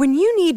When you need